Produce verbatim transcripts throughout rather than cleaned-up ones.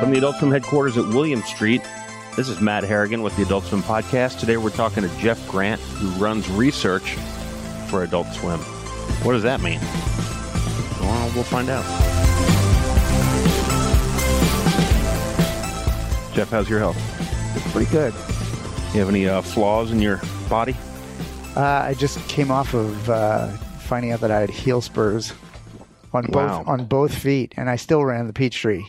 From the Adult Swim headquarters at William Street, this is Matt Harrigan with the Adult Swim podcast. Today we're talking to Jeff Grant, who runs research for Adult Swim. What does that mean? Well, we'll find out. Jeff, how's your health? It's pretty good. You have any uh, flaws in your body? Uh, I just came off of uh, finding out that I had heel spurs on wow. both on both feet, and I still ran the Peachtree.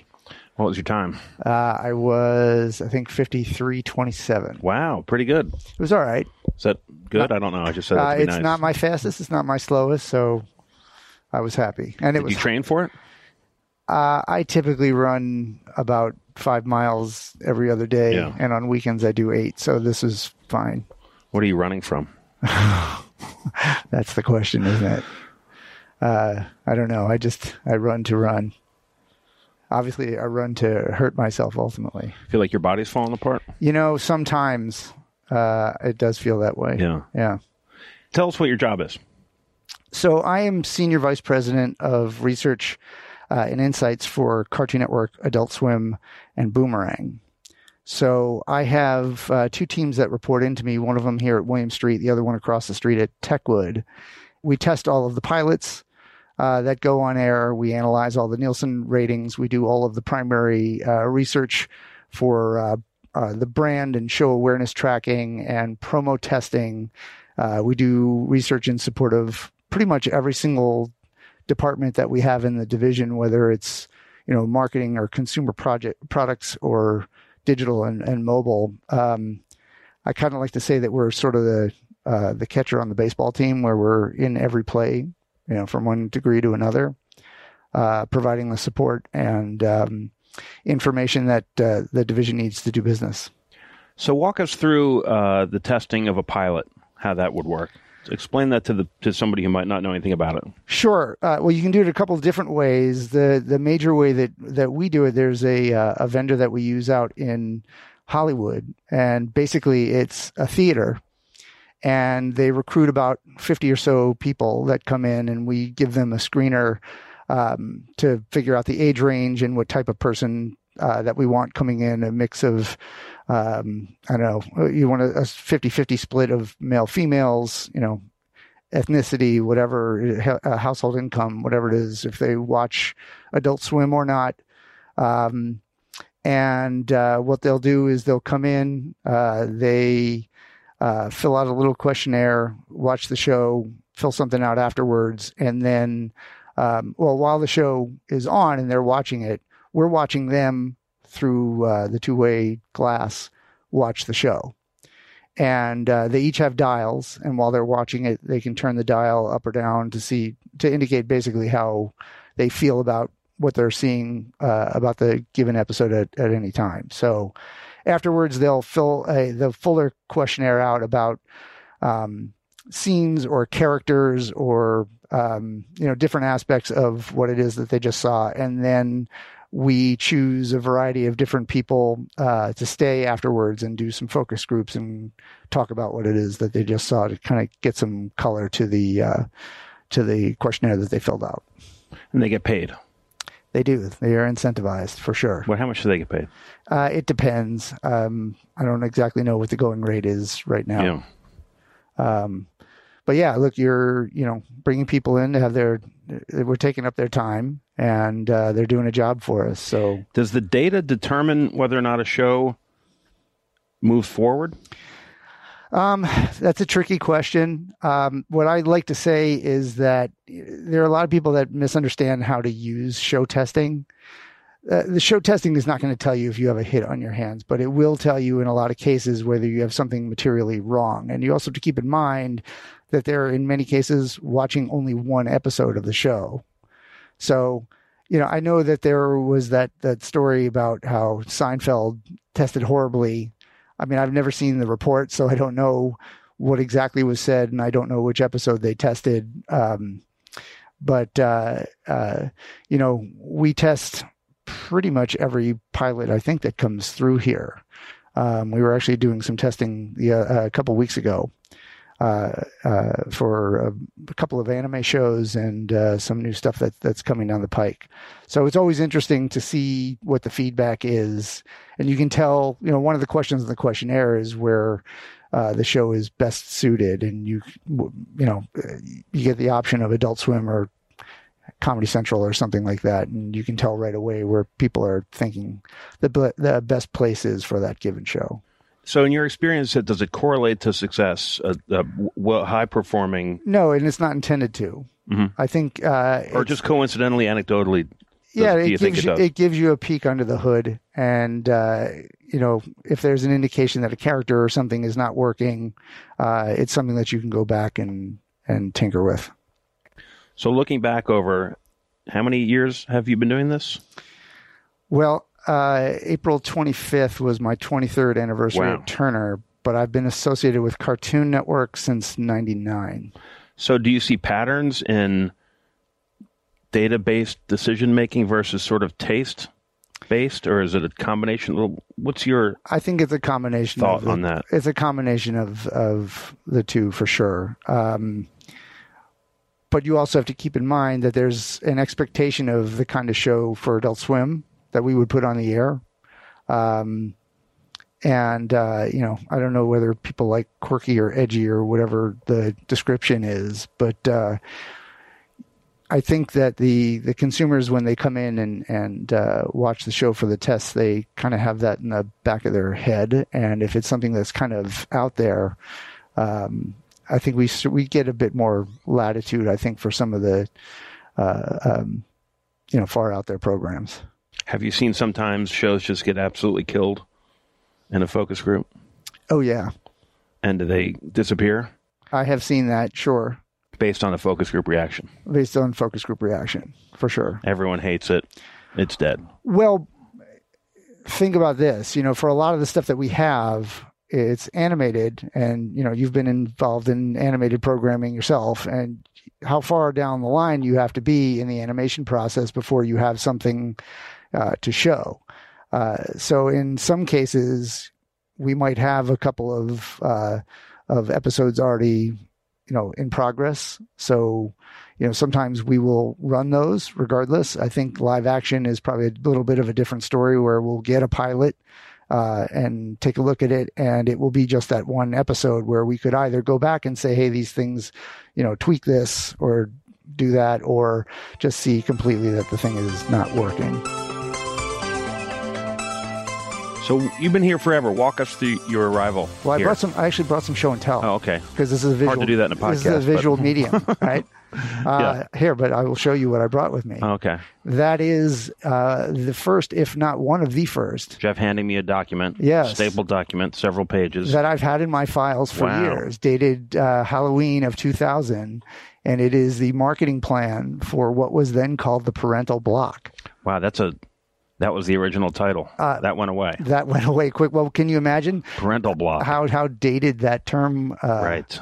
What was your time? Uh, I was, I think, fifty-three twenty-seven. Wow, pretty good. It was all right. Is that good? Uh, I don't know. I just said that uh, to be It's nice. Not my fastest. It's not my slowest, so I was happy. And Did it was, you train for it? Uh, I typically run about five miles every other day, yeah. and on weekends I do eight, so this is fine. What are you running from? That's the question, isn't it? Uh, I don't know. I just, I run to run. Obviously, I run to hurt myself ultimately. Feel like your body's falling apart? You know, sometimes uh, it does feel that way. Yeah. Yeah. Tell us what your job is. So I am Senior Vice President of Research uh, and Insights for Cartoon Network, Adult Swim, and Boomerang. So I have uh, two teams that report into me, one of them here at William Street, the other one across the street at Techwood. We test all of the pilots Uh, that go on air. We analyze all the Nielsen ratings. We do all of the primary uh, research for uh, uh, the brand and show awareness tracking and promo testing. Uh, we do research in support of pretty much every single department that we have in the division, whether it's, you know, marketing or consumer project products or digital and, and mobile. Um, I kind of like to say that we're sort of the uh, the catcher on the baseball team, where we're in every play, you know, from one degree to another, uh, providing the support and um, information that uh, the division needs to do business. So walk us through uh, the testing of a pilot, how that would work. Explain that to the to somebody who might not know anything about it. Sure. Uh, well, you can do it a couple of different ways. The the major way that, that we do it, there's a, uh, a vendor that we use out in Hollywood, and basically it's a theater. And they recruit about fifty or so people that come in, and we give them a screener um, to figure out the age range and what type of person uh, that we want coming in, a mix of, um, I don't know, you want a fifty-fifty split of male, females, you know, ethnicity, whatever, uh, household income, whatever it is, if they watch Adult Swim or not. Um, and uh, what they'll do is they'll come in, uh, they... Uh, fill out a little questionnaire, watch the show, fill something out afterwards. And then, um, well, while the show is on and they're watching it, we're watching them through uh, the two-way glass watch the show. And uh, they each have dials. And while they're watching it, they can turn the dial up or down to see, to indicate basically how they feel about what they're seeing uh, about the given episode at, at any time. So afterwards, they'll fill a, the fuller questionnaire out about um, scenes or characters or, um, you know, different aspects of what it is that they just saw. And then we choose a variety of different people uh, to stay afterwards and do some focus groups and talk about what it is that they just saw to kind of get some color to the uh, to the questionnaire that they filled out. And they get paid. They do. They are incentivized, for sure. Well, how much do they get paid? Uh, it depends. Um, I don't exactly know what the going rate is right now. Yeah. Um, but yeah, look, you're, you know, bringing people in to have their, we're taking up their time, and uh, they're doing a job for us. So does the data determine whether or not a show moves forward? Um, that's a tricky question. Um, what I like to say is that there are a lot of people that misunderstand how to use show testing. Uh, the show testing is not going to tell you if you have a hit on your hands, but it will tell you in a lot of cases whether you have something materially wrong. And you also have to keep in mind that they're in many cases watching only one episode of the show. So, you know, I know that there was that, that story about how Seinfeld tested horribly. I mean, I've never seen the report, so I don't know what exactly was said, and I don't know which episode they tested. Um, but, uh, uh, you know, we test pretty much every pilot, I think, that comes through here. Um, we were actually doing some testing the, uh, a couple weeks ago uh, uh, for a, a couple of anime shows and uh, some new stuff that, that's coming down the pike. So it's always interesting to see what the feedback is. And you can tell, you know, one of the questions in the questionnaire is where uh, the show is best suited. And, you you know, you get the option of Adult Swim or Comedy Central or something like that, and you can tell right away where people are thinking the the best place is for that given show. So, in your experience, does it correlate to success? Uh, uh, well, high performing? No, and it's not intended to. Mm-hmm. I think, uh, or just coincidentally, anecdotally. Yeah, it gives you, it gives you a peek under the hood, and uh, you know, if there's an indication that a character or something is not working, uh, it's something that you can go back and and tinker with. So looking back over, how many years have you been doing this? Well, uh, April twenty-fifth was my twenty-third anniversary wow. at Turner, but I've been associated with Cartoon Network since ninety-nine. So do you see patterns in data-based decision-making versus sort of taste-based, or is it a combination? What's your I think it's a combination thought of the, on that? It's a combination of, of the two for sure. Um But you also have to keep in mind that there's an expectation of the kind of show for Adult Swim that we would put on the air. Um, and, uh, you know, I don't know whether people like quirky or edgy or whatever the description is, but uh, I think that the, the consumers, when they come in and, and uh, watch the show for the test, they kind of have that in the back of their head. And if it's something that's kind of out there, um, I think we we get a bit more latitude, I think, for some of the, uh, um, you know, far out there programs. Have you seen sometimes shows just get absolutely killed in a focus group? Oh, yeah. And do they disappear? I have seen that, sure. Based on a focus group reaction? Based on focus group reaction, for sure. Everyone hates it. It's dead. Well, think about this. You know, for a lot of the stuff that we have, it's animated, and you know, you've been involved in animated programming yourself, and how far down the line you have to be in the animation process before you have something uh, to show. Uh, so in some cases, we might have a couple of uh, of episodes already, you know, in progress. So, you know, sometimes we will run those regardless. I think live action is probably a little bit of a different story where we'll get a pilot Uh, and take a look at it, and it will be just that one episode where we could either go back and say, hey, these things, you know, tweak this or do that, or just see completely that the thing is not working. So you've been here forever. Walk us through your arrival. Well, I here. brought some. I actually brought some show and tell. Oh, okay. Because this is a visual. Hard to do that in a podcast. This is a visual but... medium, right? Uh, yeah. Here, but I will show you what I brought with me. Okay. That is uh, the first, if not one of the first. Jeff handing me a document. Yes. Stapled document, several pages. That I've had in my files for wow. years, dated uh, Halloween of two thousand. And it is the marketing plan for what was then called the Parental Block. Wow, that's a... That was the original title. Uh, that went away. That went away quick. Well, can you imagine? Parental Block. How how dated that term? Uh, right.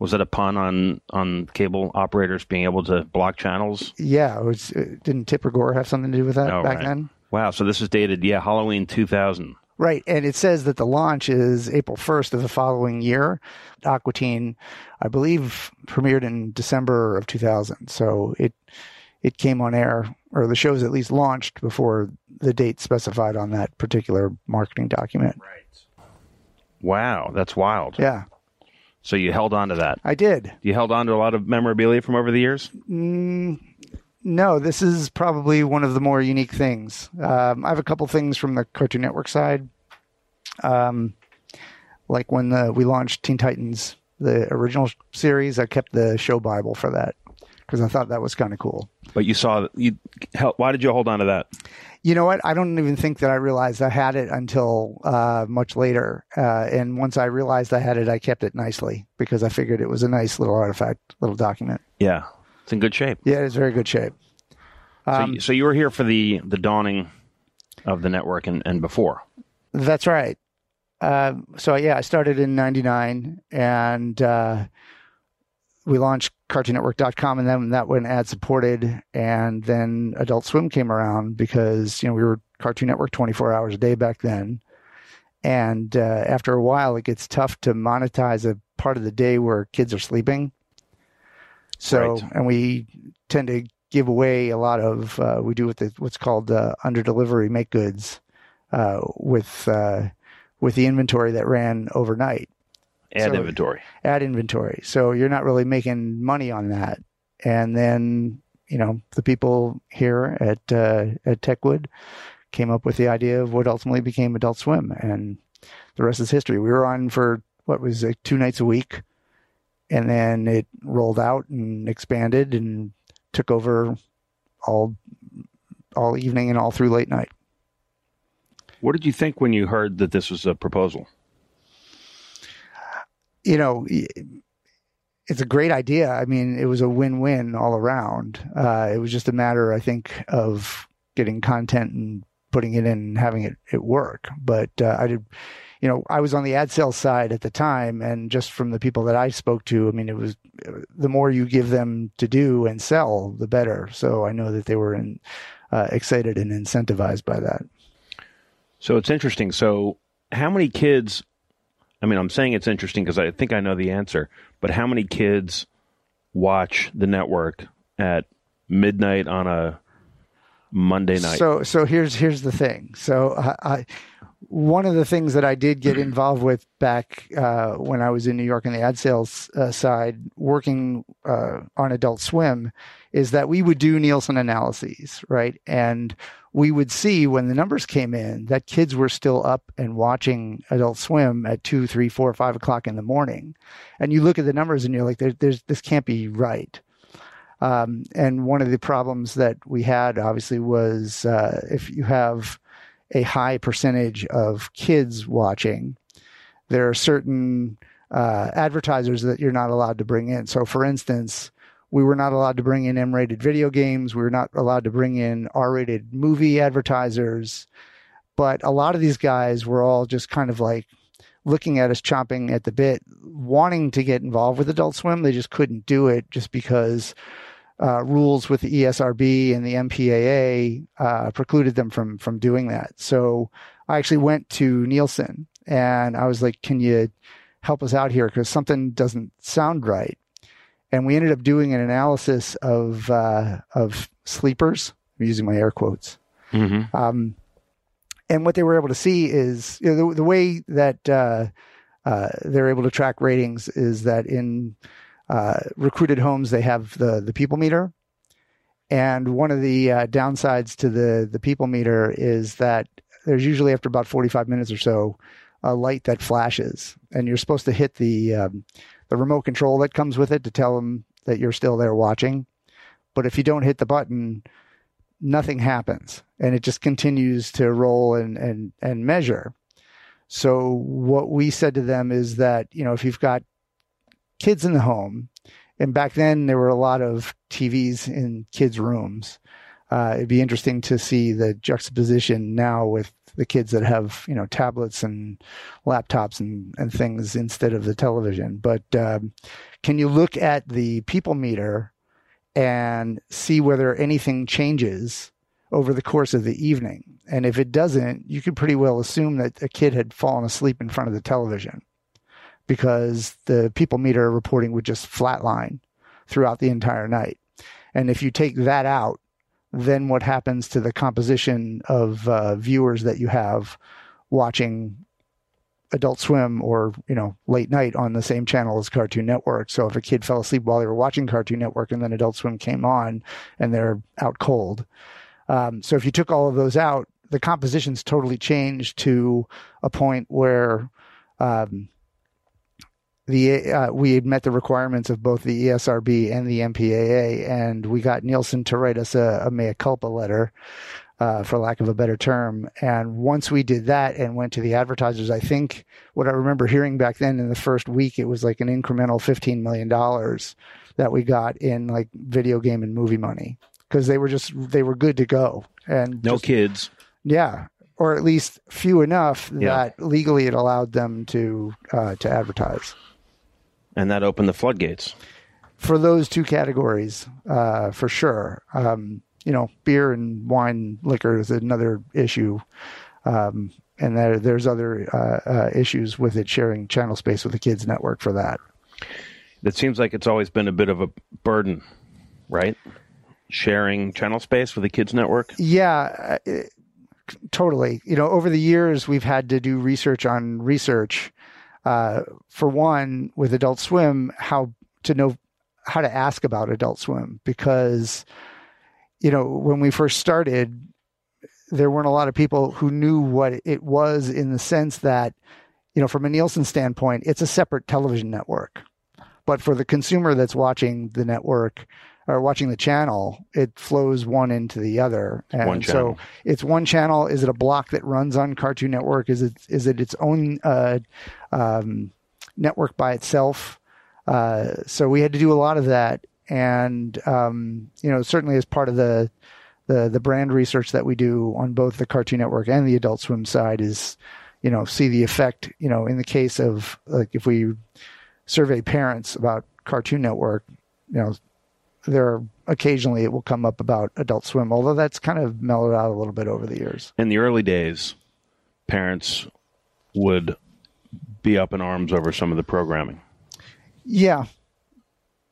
Was it a pun on, on cable operators being able to block channels? Yeah. It was, didn't Tipper Gore have something to do with that oh, back right. then? Wow. So this is dated, yeah, Halloween two thousand. Right. And it says that the launch is April first of the following year. Aqua Teen, I believe, premiered in December of two thousand. So it it came on air, or the show's at least launched before the date specified on that particular marketing document. Right. Wow, that's wild. Yeah. So you held on to that. I did. You held on to a lot of memorabilia from over the years? Mm, no, this is probably one of the more unique things. Um, I have a couple things from the Cartoon Network side. Um, like when the, we launched Teen Titans, the original series, I kept the show Bible for that. because I thought that was kind of cool. But you saw you. Hell, why did you hold on to that? You know what? I don't even think that I realized I had it until uh, much later. Uh, and once I realized I had it, I kept it nicely because I figured it was a nice little artifact, little document. Yeah, it's in good shape. Yeah, it's very good shape. Um, so, so you were here for the the dawning of the network and, and before. That's right. Uh, so yeah, I started in ninety-nine and uh, we launched cartoon network dot com, and then that went ad supported, and then Adult Swim came around because, you know, we were Cartoon Network twenty-four hours a day back then. And uh, after a while, it gets tough to monetize a part of the day where kids are sleeping. So, right. And we tend to give away a lot of, uh, we do what the, what's called uh, under delivery make goods uh, with, uh, with the inventory that ran overnight. Ad so, inventory. Ad inventory. So you're not really making money on that. And then, you know, the people here at uh, at Techwood came up with the idea of what ultimately became Adult Swim. And the rest is history. We were on for, what was it, two nights a week. And then it rolled out and expanded and took over all all evening and all through late night. What did you think when you heard that this was a proposal? You know, it's a great idea. I mean, it was a win-win all around. Uh, it was just a matter, I think, of getting content and putting it in and having it, it work. But uh, I did, you know, I was on the ad sales side at the time. And just from the people that I spoke to, I mean, it was the more you give them to do and sell, the better. So I know that they were in, uh, excited and incentivized by that. So it's interesting. So how many kids... I mean, I'm saying it's interesting because I think I know the answer, but how many kids watch the network at midnight on a Monday night? So, so here's here's the thing. So, I, I, one of the things that I did get involved with back uh, when I was in New York on the ad sales uh, side, working uh, on Adult Swim, is that we would do Nielsen analyses, right? And we would see when the numbers came in that kids were still up and watching Adult Swim at two, three, four, five o'clock in the morning. And you look at the numbers and you're like, there, there's, this can't be right. Um, and one of the problems that we had, obviously, was uh, if you have a high percentage of kids watching, there are certain uh, advertisers that you're not allowed to bring in. So, for instance, we were not allowed to bring in M-rated video games. We were not allowed to bring in R-rated movie advertisers. But a lot of these guys were all just kind of like looking at us, chomping at the bit, wanting to get involved with Adult Swim. They just couldn't do it just because uh, rules with the E S R B and the M P A A uh, precluded them from from doing that. So I actually went to Nielsen and I was like, can you help us out here? Because something doesn't sound right. And we ended up doing an analysis of uh, of sleepers. I'm using my air quotes. Mm-hmm. Um, and what they were able to see is, you know, the, the way that uh, uh, they're able to track ratings is that in uh, recruited homes, they have the, the people meter. And one of the uh, downsides to the, the people meter is that there's usually, after about forty-five minutes or so, a light that flashes. And you're supposed to hit the... Um, the remote control that comes with it to tell them that you're still there watching. But if you don't hit the button, nothing happens. And it just continues to roll and, and, and measure. So what we said to them is that, you know, if you've got kids in the home, and back then there were a lot of T Vs in kids' rooms, uh, it'd be interesting to see the juxtaposition now with the kids that have, you know, tablets and laptops and, and things instead of the television. But um, can you look at the people meter and see whether anything changes over the course of the evening? And if it doesn't, you could pretty well assume that a kid had fallen asleep in front of the television because the people meter reporting would just flatline throughout the entire night. And if you take that out, then what happens to the composition of uh, viewers that you have watching Adult Swim or, you know, late night on the same channel as Cartoon Network? So if a kid fell asleep while they were watching Cartoon Network and then Adult Swim came on and they're out cold. Um, so if you took all of those out, the composition's totally changed to a point where um, the uh, we had met the requirements of both the E S R B and the M P A A, and we got Nielsen to write us a, a mea culpa letter, uh, for lack of a better term. And once we did that and went to the advertisers, I think what I remember hearing back then in the first week, it was like an incremental fifteen million dollars that we got in like video game and movie money, because they were just, they were good to go. And no just, kids. Yeah. Or at least few enough yeah. that legally it allowed them to uh, to advertise. And that opened the floodgates. For those two categories, uh, for sure. Um, you know, beer and wine, liquor is another issue. Um, and there, there's other uh, uh, issues with it sharing channel space with the kids network for that. It seems like it's always been a bit of a burden, right? Sharing channel space with the kids network? Yeah, it, totally. You know, over the years, we've had to do research on research. Uh, for one, with Adult Swim, how to know how to ask about Adult Swim, because, you know, when we first started, there weren't a lot of people who knew what it was, in the sense that, you know, from a Nielsen standpoint, it's a separate television network. But for the consumer that's watching the network or watching the channel, it flows one into the other. And one so it's one channel. Is it a block that runs on Cartoon Network? Is it is it its own uh, um, network by itself? Uh, so we had to do a lot of that. And, um, you know, certainly as part of the, the the brand research that we do on both the Cartoon Network and the Adult Swim side is, you know, see the effect, you know, in the case of, like, if we survey parents about Cartoon Network, you know, there are, occasionally it will come up about Adult Swim, although that's kind of mellowed out a little bit over the years. In the early days, parents would be up in arms over some of the programming. Yeah.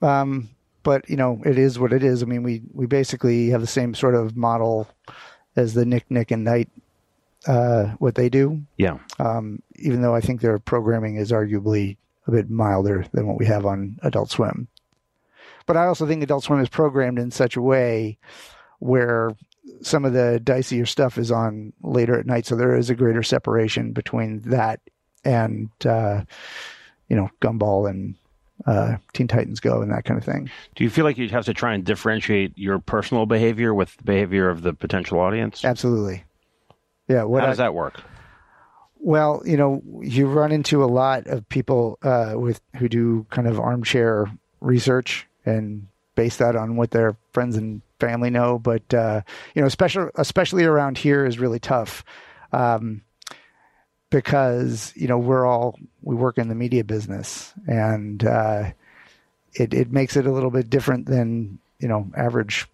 Um, but, you know, it is what it is. I mean, we, we basically have the same sort of model as the Nick, Nick, and Knight, uh, what they do. Yeah. Um, even though I think their programming is arguably a bit milder than what we have on Adult Swim. But I also think Adult Swim is programmed in such a way where some of the dicier stuff is on later at night. So there is a greater separation between that and, uh, you know, Gumball and uh, Teen Titans Go and that kind of thing. Do you feel like you'd have to try and differentiate your personal behavior with the behavior of the potential audience? Absolutely. Yeah. What How does I, that work? Well, you know, you run into a lot of people uh, with who do kind of armchair research and base that on what their friends and family know. But, uh, you know, especially, especially around here is really tough, um, because, you know, we're all, we work in the media business, and uh, it, it makes it a little bit different than, you know, average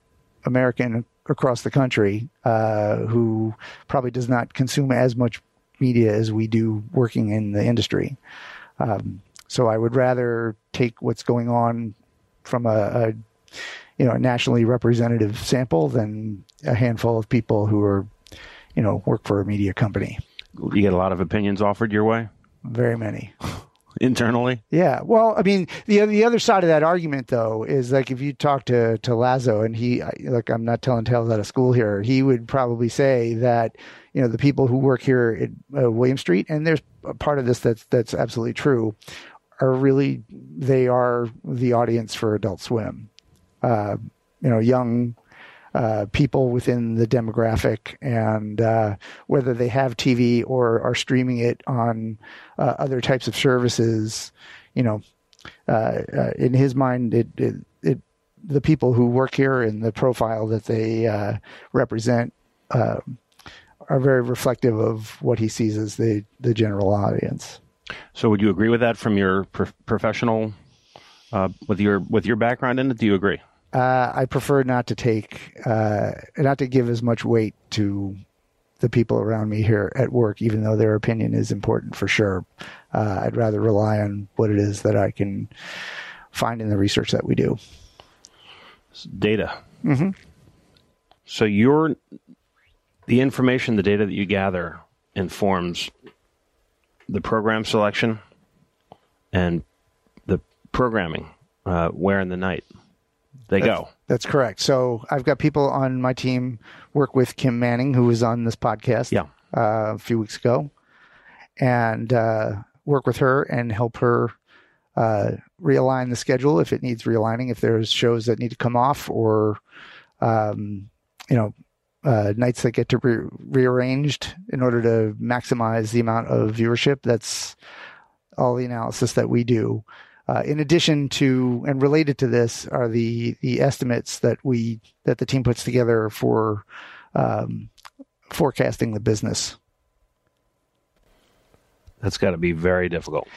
American across the country, uh, who probably does not consume as much media as we do working in the industry. Um, so I would rather take what's going on from a, a, you know, a nationally representative sample than a handful of people who are, you know, work for a media company. You get a lot of opinions offered your way? Very many. Internally? Yeah. Well, I mean, the the other side of that argument, though, is like if you talk to, to Lazo, and he, like, I'm not telling tales out of school here, he would probably say that, you know, the people who work here at uh, William Street, and there's a part of this that's that's absolutely true, are really, they are the audience for Adult Swim. Uh, you know, young uh, people within the demographic, and uh, whether they have T V or are streaming it on uh, other types of services, you know, uh, uh, in his mind, it, it, it, the people who work here and the profile that they uh, represent uh, are very reflective of what he sees as the, the general audience. So would you agree with that from your pro- professional, uh, with your with your background in it? Do you agree? Uh, I prefer not to take, uh, not to give as much weight to the people around me here at work, even though their opinion is important for sure. Uh, I'd rather rely on what it is that I can find in the research that we do. It's data. Mm-hmm. So your the information, the data that you gather informs the program selection and the programming, uh, where in the night they that's, go. That's correct. So I've got people on my team work with Kim Manning, who was on this podcast yeah. uh, a few weeks ago, and uh, work with her and help her uh, realign the schedule if it needs realigning, if there's shows that need to come off or, um, you know, uh, nights that get to be re- rearranged in order to maximize the amount of viewership. That's all the analysis that we do. Uh, in addition to, and related to this, are the, the estimates that we that the team puts together for um, forecasting the business. That's got to be very difficult.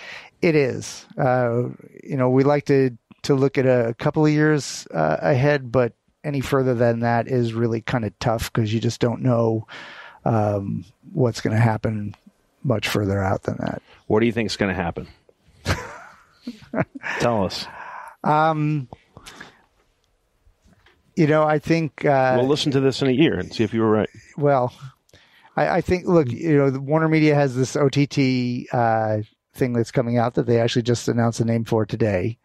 It is. Uh, you know, we like to, to look at a couple of years uh, ahead, but any further than that is really kind of tough because you just don't know um, what's going to happen much further out than that. What do you think is going to happen? Tell us. Um, you know, I think... Uh, we'll listen to this in a year and see if you were right. Well, I, I think, look, you know, WarnerMedia has this O T T uh, thing that's coming out that they actually just announced the name for today.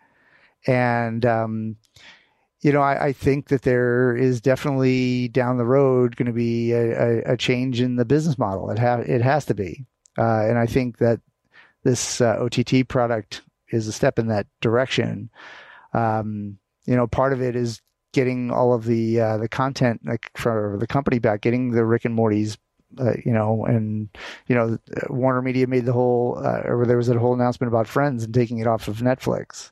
And, um, you know, I, I think that there is definitely down the road going to be a, a, a change in the business model. It, ha- it has to be. Uh, and I think that this uh, O T T product... is a step in that direction. Um, you know, part of it is getting all of the, uh, the content like for the company back, getting the Rick and Morty's, uh, you know, and, you know, WarnerMedia made the whole, uh, or there was a whole announcement about Friends and taking it off of Netflix.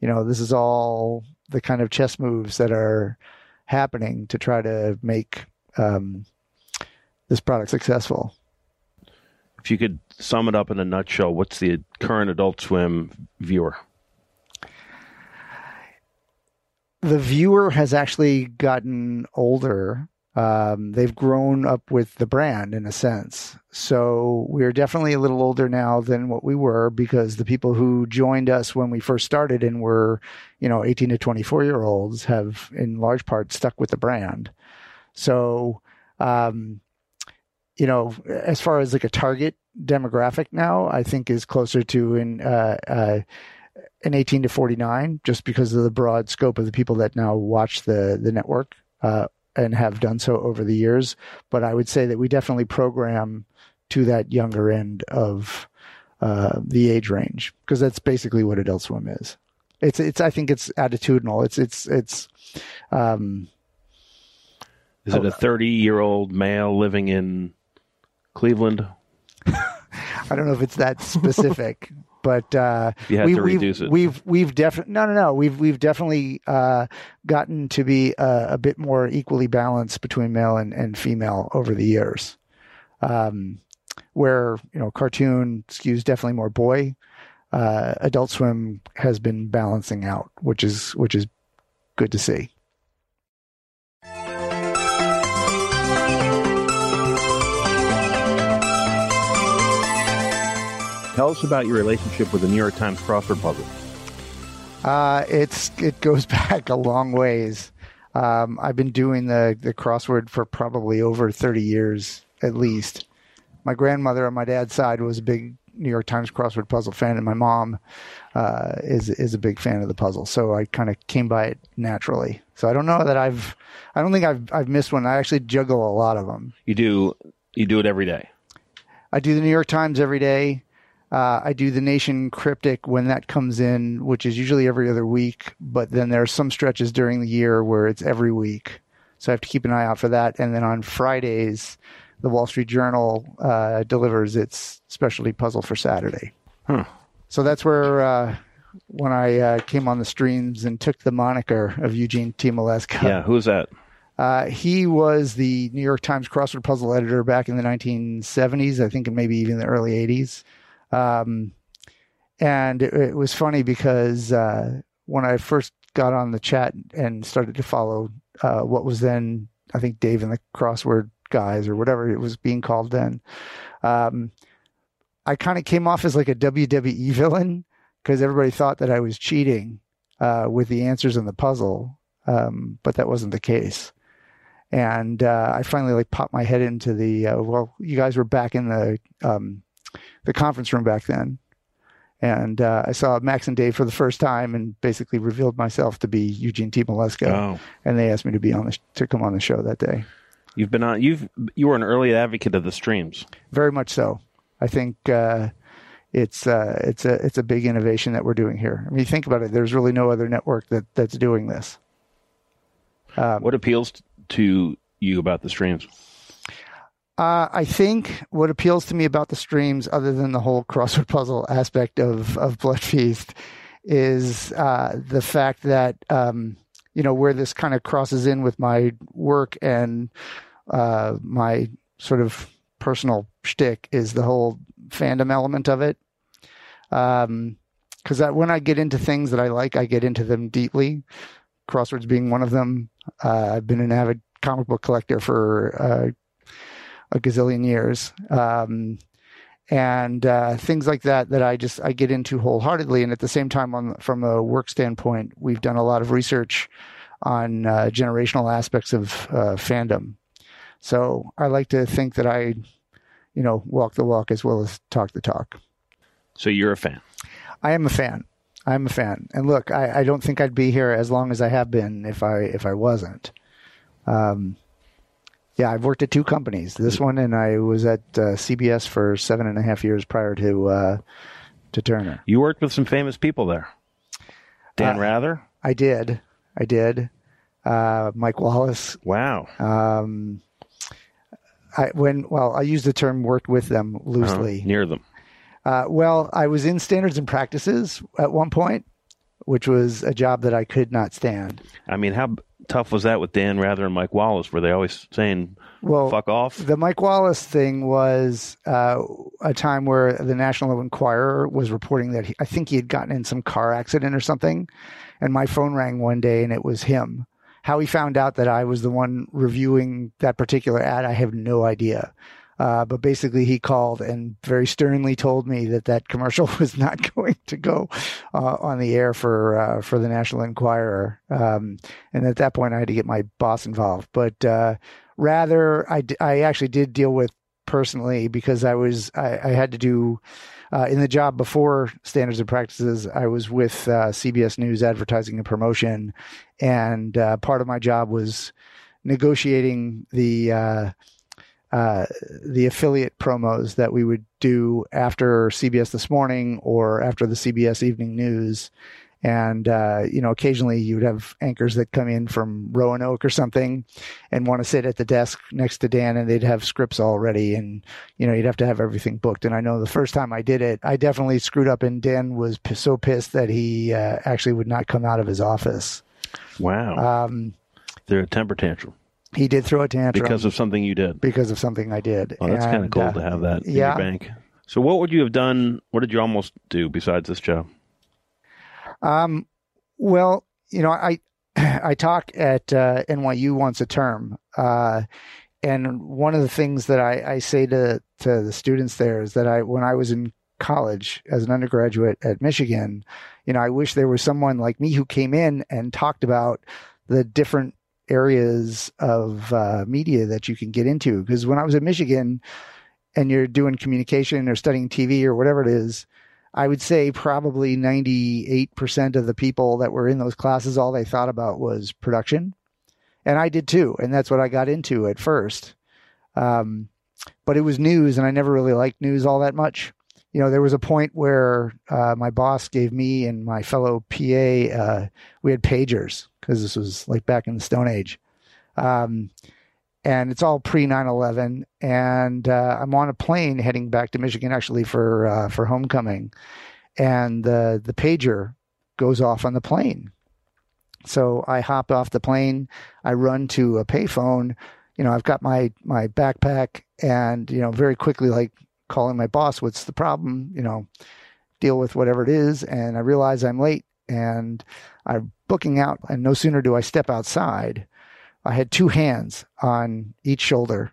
You know, this is all the kind of chess moves that are happening to try to make, um, this product successful. If you could sum it up in a nutshell, what's the current Adult Swim viewer? The viewer has actually gotten older. Um, they've grown up with the brand in a sense. So we're definitely a little older now than what we were because the people who joined us when we first started and were, you know, eighteen to twenty-four year olds have in large part stuck with the brand. So, um, you know, as far as like a target demographic now, I think is closer to an uh, uh, an eighteen to forty-nine, just because of the broad scope of the people that now watch the the network uh, and have done so over the years. But I would say that we definitely program to that younger end of uh, the age range because that's basically what Adult Swim is. It's it's I think it's attitudinal. It's it's it's. Um, is it a thirty-year-old male living in Cleveland? I don't know if it's that specific, but uh, you have we, to reduce we've, it. We've we've definitely no no no we've we've definitely uh, gotten to be uh, a bit more equally balanced between male and, and female over the years, um, where you know cartoon skews definitely more boy. Uh, Adult Swim has been balancing out, which is which is good to see. Tell us about your relationship with the New York Times crossword puzzle. Uh, it's it goes back a long ways. Um, I've been doing the, the crossword for probably over thirty years at least. My grandmother on my dad's side was a big New York Times crossword puzzle fan, and my mom uh, is is a big fan of the puzzle. So I kind of came by it naturally. So I don't know that I've I don't think I've I've missed one. I actually juggle a lot of them. You do you do it every day. I do the New York Times every day. Uh, I do The Nation Cryptic when that comes in, which is usually every other week. But then there are some stretches during the year where it's every week. So I have to keep an eye out for that. And then on Fridays, the Wall Street Journal uh, delivers its specialty puzzle for Saturday. Huh. So that's where uh, when I uh, came on the streams and took the moniker of Eugene T. Maleska. Yeah, who's that? Uh, he was the New York Times crossword puzzle editor back in the nineteen seventies, I think, and maybe even the early eighties. Um, and it, it was funny because, uh, when I first got on the chat and started to follow, uh, what was then, I think Dave and the Crossword Guys or whatever it was being called then, um, I kind of came off as like a W W E villain because everybody thought that I was cheating, uh, with the answers in the puzzle. Um, but that wasn't the case. And, uh, I finally like popped my head into the, uh, well, you guys were back in the, um, the conference room back then. And uh, I saw Max and Dave for the first time and basically revealed myself to be Eugene T. Maleska. Oh. And they asked me to be on the, to come on the show that day. You've been on, you've, you were an early advocate of the streams. Very much so. I think, uh, it's uh, it's a it's a big innovation that we're doing here. I mean, think about it. There's really no other network that that's doing this. Um, what appeals to you about the streams? Uh, I think what appeals to me about the streams, other than the whole crossword puzzle aspect of, of Blood Feast, is uh, the fact that, um, you know, where this kind of crosses in with my work and uh, my sort of personal shtick is the whole fandom element of it. Um, 'cause that when I get into things that I like, I get into them deeply. Crosswords being one of them. Uh, I've been an avid comic book collector for uh, a gazillion years, um, and uh, things like that that I just I get into wholeheartedly. And at the same time, on from a work standpoint, we've done a lot of research on uh, generational aspects of uh, fandom. So I like to think that I, you know, walk the walk as well as talk the talk. So you're a fan. I am a fan. I'm a fan. And look, I, I don't think I'd be here as long as I have been if I if I wasn't. Um, yeah, I've worked at two companies. This one, and I was at uh, C B S for seven and a half years prior to uh, to Turner. You worked with some famous people there. Dan uh, Rather? I did. I did. Uh, Mike Wallace. Wow. Um, I when well, I use the term "worked with them" loosely. Uh, near them. Uh, well, I was in Standards and Practices at one point, which was a job that I could not stand. I mean, how tough was that with Dan Rather and Mike Wallace? Were they always saying, well, fuck off? The Mike Wallace thing was uh, a time where the National Enquirer was reporting that he, I think he had gotten in some car accident or something. And my phone rang one day and it was him. How he found out that I was the one reviewing that particular ad, I have no idea. Uh, but basically, he called and very sternly told me that that commercial was not going to go uh, on the air for uh, for the National Enquirer. Um, and at that point, I had to get my boss involved. But uh, rather, I, d- I actually did deal with personally because I was I, I had to do uh, in the job before Standards and Practices. I was with uh, C B S News Advertising and Promotion, and uh, part of my job was negotiating the. Uh, Uh, the affiliate promos that we would do after C B S This Morning or after the C B S Evening News. And, uh, you know, occasionally you would have anchors that come in from Roanoke or something and want to sit at the desk next to Dan, and they'd have scripts already. And, you know, you'd have to have everything booked. And I know the first time I did it, I definitely screwed up, and Dan was p- so pissed that he uh, actually would not come out of his office. Wow. Um, they're a temper tantrum. He did throw a tantrum. Because of something you did. Because of something I did. Well, that's kind of cool uh, to have that in yeah. your bank. So what would you have done? What did you almost do besides this job? Um, well, you know, I I talk at uh, N Y U once a term. Uh, and one of the things that I, I say to, to the students there is that I when I was in college as an undergraduate at Michigan, you know, I wish there was someone like me who came in and talked about the different areas of uh, media that you can get into. Because when I was in Michigan and you're doing communication or studying T V or whatever it is, I would say probably ninety-eight percent of the people that were in those classes, all they thought about was production. And I did too. And that's what I got into at first. Um, but it was news, and I never really liked news all that much. You know, there was a point where uh, my boss gave me and my fellow P A, uh, we had pagers, because this was like back in the Stone Age. Um, and it's all pre nine eleven. And uh, I'm on a plane heading back to Michigan, actually, for uh, for homecoming. And the, the pager goes off on the plane. So I hop off the plane. I run to a payphone. You know, I've got my, my backpack and, you know, very quickly, like, calling my boss, what's the problem, you know, deal with whatever it is. And I realize I'm late and I'm booking out. And no sooner do I step outside, I had two hands on each shoulder,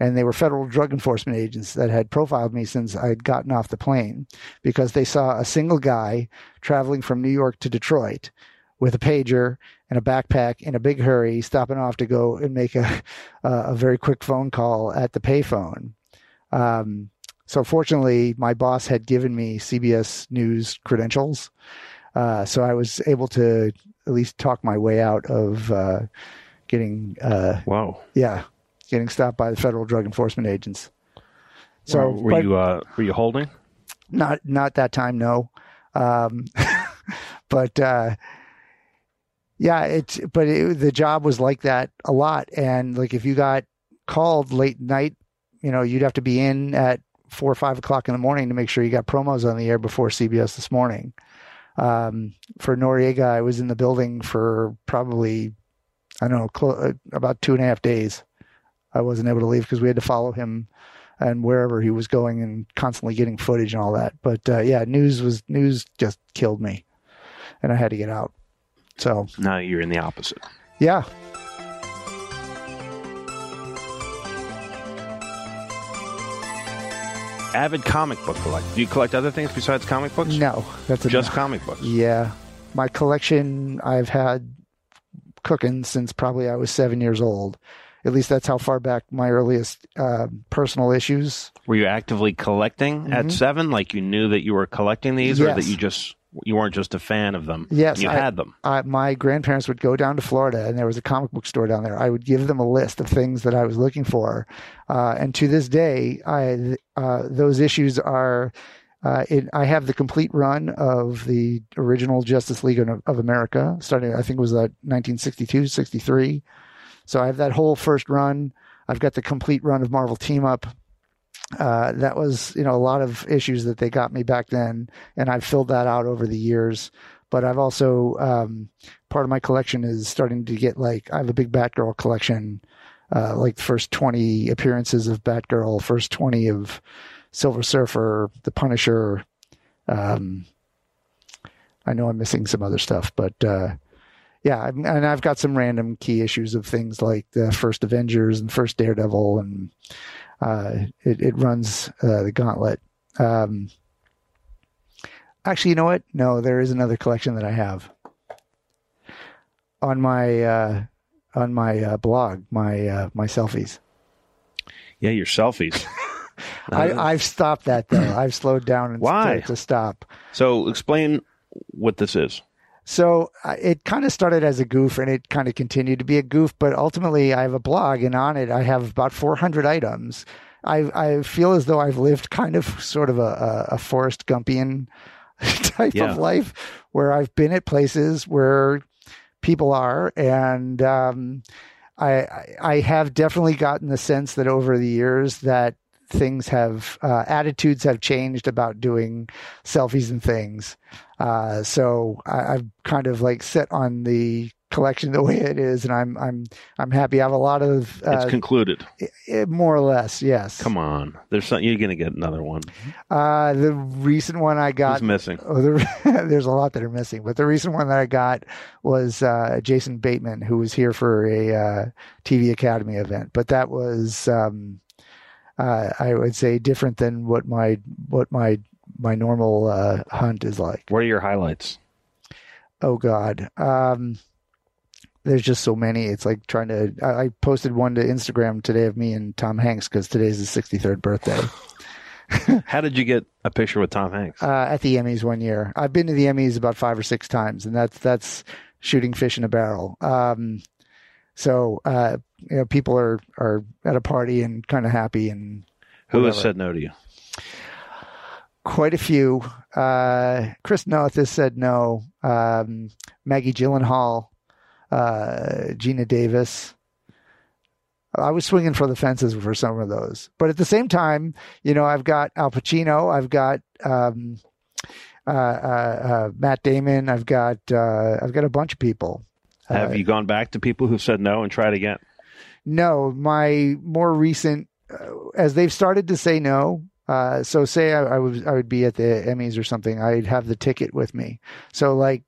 and they were federal drug enforcement agents that had profiled me since I'd gotten off the plane, because they saw a single guy traveling from New York to Detroit with a pager and a backpack in a big hurry, stopping off to go and make a, a very quick phone call at the payphone. Um, So fortunately, my boss had given me C B S News credentials, uh, so I was able to at least talk my way out of uh, getting. Uh, wow. Yeah, getting stopped by the federal drug enforcement agents. So were, were but, you uh, were you holding? Not not that time, no. Um, but uh, yeah, it's but it, the job was like that a lot. And like if you got called late night, you know, you'd have to be in at four or five o'clock in the morning to make sure you got promos on the air before C B S This Morning. Um, for Noriega, I was in the building for probably, I don't know, cl- about two and a half days. I wasn't able to leave because we had to follow him and wherever he was going and constantly getting footage and all that. But uh, yeah, news was news just killed me and I had to get out. So now you're in the opposite. Yeah. Avid comic book collector. Do you collect other things besides comic books? No, that's just no. Comic books. Yeah, my collection I've had cooking since probably I was seven years old. At least that's how far back my earliest uh, personal issues. Were you actively collecting mm-hmm. at seven? Like you knew that you were collecting these, yes. Or that you just you weren't just a fan of them? Yes, you I, had them. I, my grandparents would go down to Florida, and there was a comic book store down there. I would give them a list of things that I was looking for, uh, and to this day, I uh, those issues are. Uh, it, I have the complete run of the original Justice League of, of America, starting I think it was uh, nineteen sixty-two, sixty-three. So I have that whole first run. I've got the complete run of Marvel Team-Up. Uh, that was, you know, a lot of issues that they got me back then, and I've filled that out over the years. But I've also, um, part of my collection is starting to get, like, I have a big Batgirl collection, uh, like the first twenty appearances of Batgirl, first twenty of Silver Surfer, The Punisher. Um, I know I'm missing some other stuff, but... Uh, Yeah, and I've got some random key issues of things like the first Avengers and first Daredevil, and uh, it, it runs uh, the gauntlet. Um, actually, you know what? No, there is another collection that I have on my uh, on my uh, blog, my uh, my selfies. Yeah, your selfies. I, I've stopped that though. I've slowed down and Why? To, to stop. So explain what this is. So uh, it kind of started as a goof and it kind of continued to be a goof, but ultimately I have a blog and on it, I have about four hundred items. I I feel as though I've lived kind of sort of a, a Forrest Gumpian type yeah. of life where I've been at places where people are. And um, I, I have definitely gotten the sense that over the years that things have, uh, attitudes have changed about doing selfies and things. Uh, so I, I've kind of like set on the collection the way it is, and I'm I'm I'm happy. I have a lot of uh, it's concluded, it, it, more or less. Yes. Come on, there's something you're gonna get another one. Uh, the recent one I got Who's missing. Oh, the, there's a lot that are missing, but the recent one that I got was uh, Jason Bateman, who was here for a uh, T V Academy event, but that was um, uh, I would say different than what my what my. my normal uh, hunt is like. What are your highlights? Oh God. Um, there's just so many. It's like trying to, I, I posted one to Instagram today of me and Tom Hanks, cause today's his sixty-third birthday. How did you get a picture with Tom Hanks? Uh, at the Emmys one year. I've been to the Emmys about five or six times, and that's, that's shooting fish in a barrel. Um, so, uh, you know, people are, are at a party and kind of happy and who whatever. Has said no to you? Quite a few. Uh, Chris Noth has said no. Um, Maggie Gyllenhaal, uh, Gina Davis. I was swinging for the fences for some of those. But at the same time, you know, I've got Al Pacino. I've got um, uh, uh, uh, Matt Damon. I've got uh, I've got a bunch of people. Have uh, you gone back to people who said no and tried again? No. My more recent, uh, as they've started to say no, Uh, so say I, I would I would be at the Emmys or something, I'd have the ticket with me. So like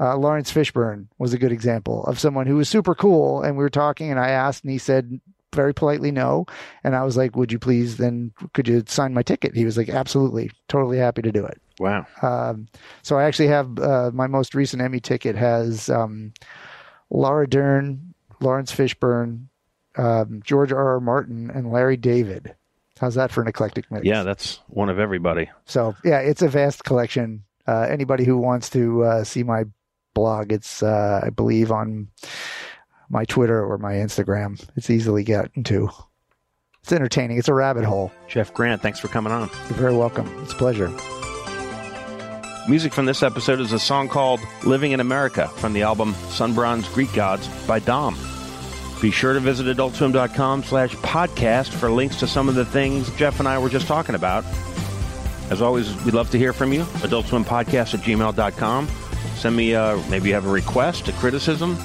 uh, Lawrence Fishburne was a good example of someone who was super cool, and we were talking, and I asked, and he said very politely no, and I was like, "Would you please? Then could you sign my ticket?" He was like, "Absolutely, totally happy to do it." Wow. Um, so I actually have uh, my most recent Emmy ticket has um, Laura Dern, Lawrence Fishburne, um, George R R. Martin, and Larry David. How's that for an eclectic mix? Yeah, that's one of everybody. So, yeah, it's a vast collection. Uh, anybody who wants to uh, see my blog, it's, uh, I believe, on my Twitter or my Instagram. It's easily gotten to. It's entertaining. It's a rabbit hole. Jeff Grant, thanks for coming on. You're very welcome. It's a pleasure. Music from this episode is a song called Living in America from the album Sunbronze Greek Gods by Dom. Be sure to visit adult swim dot com slash podcast for links to some of the things Jeff and I were just talking about. As always, we'd love to hear from you. adult swim podcast at gmail dot com. Send me, uh, maybe you have a request, a criticism.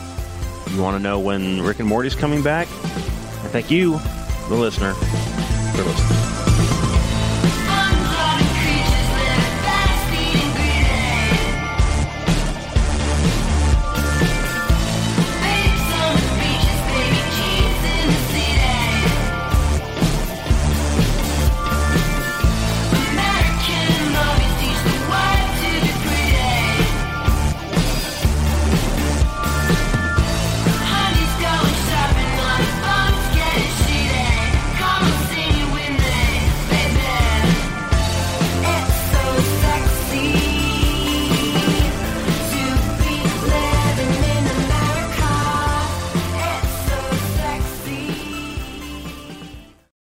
You want to know when Rick and Morty's coming back? I thank you, the listener, for listening.